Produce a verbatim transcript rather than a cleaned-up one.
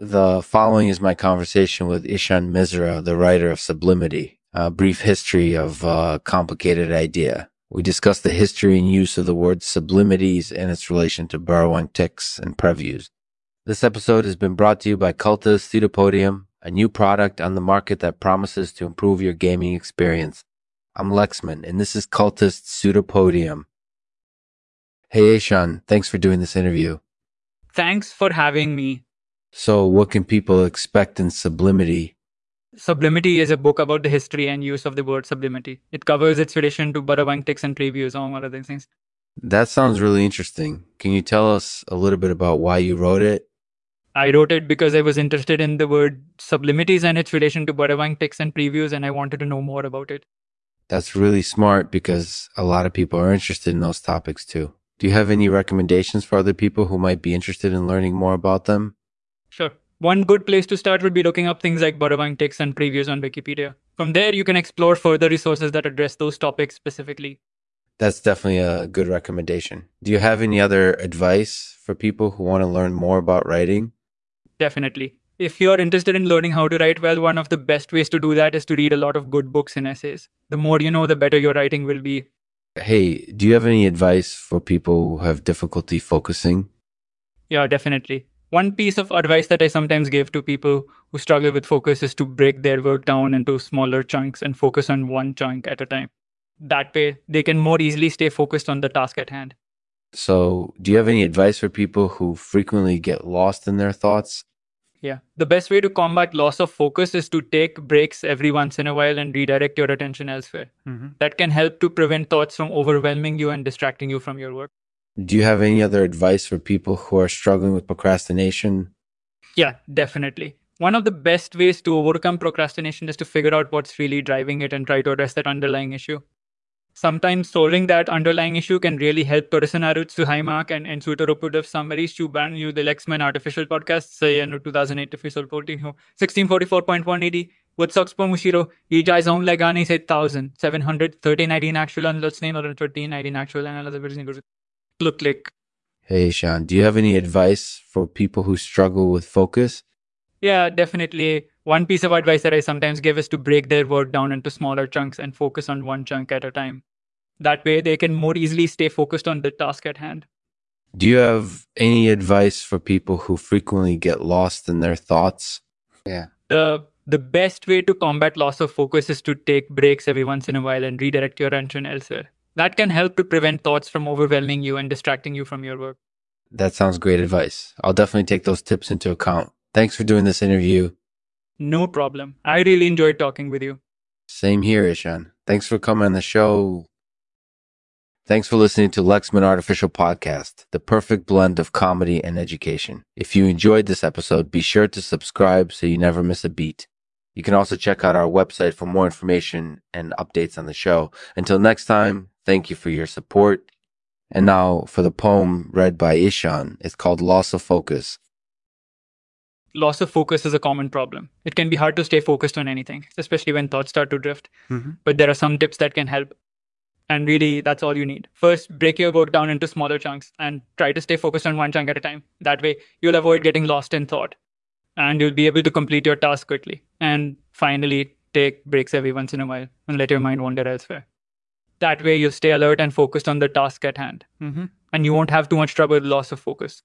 The following is my conversation with Ishan Misra, the writer of Sublimity, a brief history of a complicated idea. We discuss the history and use of the word sublimities and its relation to burrowing tics and previews. This episode has been brought to you by Cultist Pseudopodium, a new product on the market that promises to improve your gaming experience. I'm Lexman, and this is Cultist Pseudopodium. Hey, Ishan, thanks for doing this interview. Thanks for having me. So what can people expect in Sublimity? Sublimity is a book about the history and use of the word sublimity. It covers its relation to burrawang tics and previews, among other things. That sounds really interesting. Can you tell us a little bit about why you wrote it? I wrote it because I was interested in the word sublimities and its relation to burrawang tics and previews, and I wanted to know more about it. That's really smart because a lot of people are interested in those topics too. Do you have any recommendations for other people who might be interested in learning more about them? Sure. One good place to start would be looking up things like burrawang tics and previews on Wikipedia. From there, you can explore further resources that address those topics specifically. That's definitely a good recommendation. Do you have any other advice for people who want to learn more about writing? Definitely. If you're interested in learning how to write well, one of the best ways to do that is to read a lot of good books and essays. The more you know, the better your writing will be. Hey, do you have any advice for people who have difficulty focusing? Yeah, definitely. One piece of advice that I sometimes give to people who struggle with focus is to break their work down into smaller chunks and focus on one chunk at a time. That way, they can more easily stay focused on the task at hand. So, do you have any advice for people who frequently get lost in their thoughts? Yeah. The best way to combat loss of focus is to take breaks every once in a while and redirect your attention elsewhere. Mm-hmm. That can help to prevent thoughts from overwhelming you and distracting you from your work. Do you have any other advice for people who are struggling with procrastination? Yeah, definitely. One of the best ways to overcome procrastination is to figure out what's really driving it and try to address that underlying issue. Sometimes solving that underlying issue can really help Torresonaru's Suhaimak and Ensutorupudov summaries to ban you the Lexman Artificial podcast, say, in two thousand eight official sixteen forty-four point one A D, with Soxpo Mushiro, Ijai's own Lagani said one thousand seven hundred thirteen nineteen actual and Lutsnain or thirteen nineteen actual and another version goes. Look, like. Hey, Ishan, do you have any advice for people who struggle with focus? Yeah, definitely. One piece of advice that I sometimes give is to break their work down into smaller chunks and focus on one chunk at a time. That way, they can more easily stay focused on the task at hand. Do you have any advice for people who frequently get lost in their thoughts? Yeah. The, the best way to combat loss of focus is to take breaks every once in a while and redirect your attention elsewhere. That can help to prevent thoughts from overwhelming you and distracting you from your work. That sounds great advice. I'll definitely take those tips into account. Thanks for doing this interview. No problem. I really enjoyed talking with you. Same here, Ishan. Thanks for coming on the show. Thanks for listening to Lexman Artificial Podcast, the perfect blend of comedy and education. If you enjoyed this episode, be sure to subscribe so you never miss a beat. You can also check out our website for more information and updates on the show. Until next time, thank you for your support. And now for the poem read by Ishan. It's called Loss of Focus. Loss of focus is a common problem. It can be hard to stay focused on anything, especially when thoughts start to drift. Mm-hmm. But there are some tips that can help. And really, that's all you need. First, break your work down into smaller chunks and try to stay focused on one chunk at a time. That way, you'll avoid getting lost in thought. And you'll be able to complete your task quickly. And finally, take breaks every once in a while and let your mind wander elsewhere. That way, you'll stay alert and focused on the task at hand. Mm-hmm. And you won't have too much trouble with loss of focus.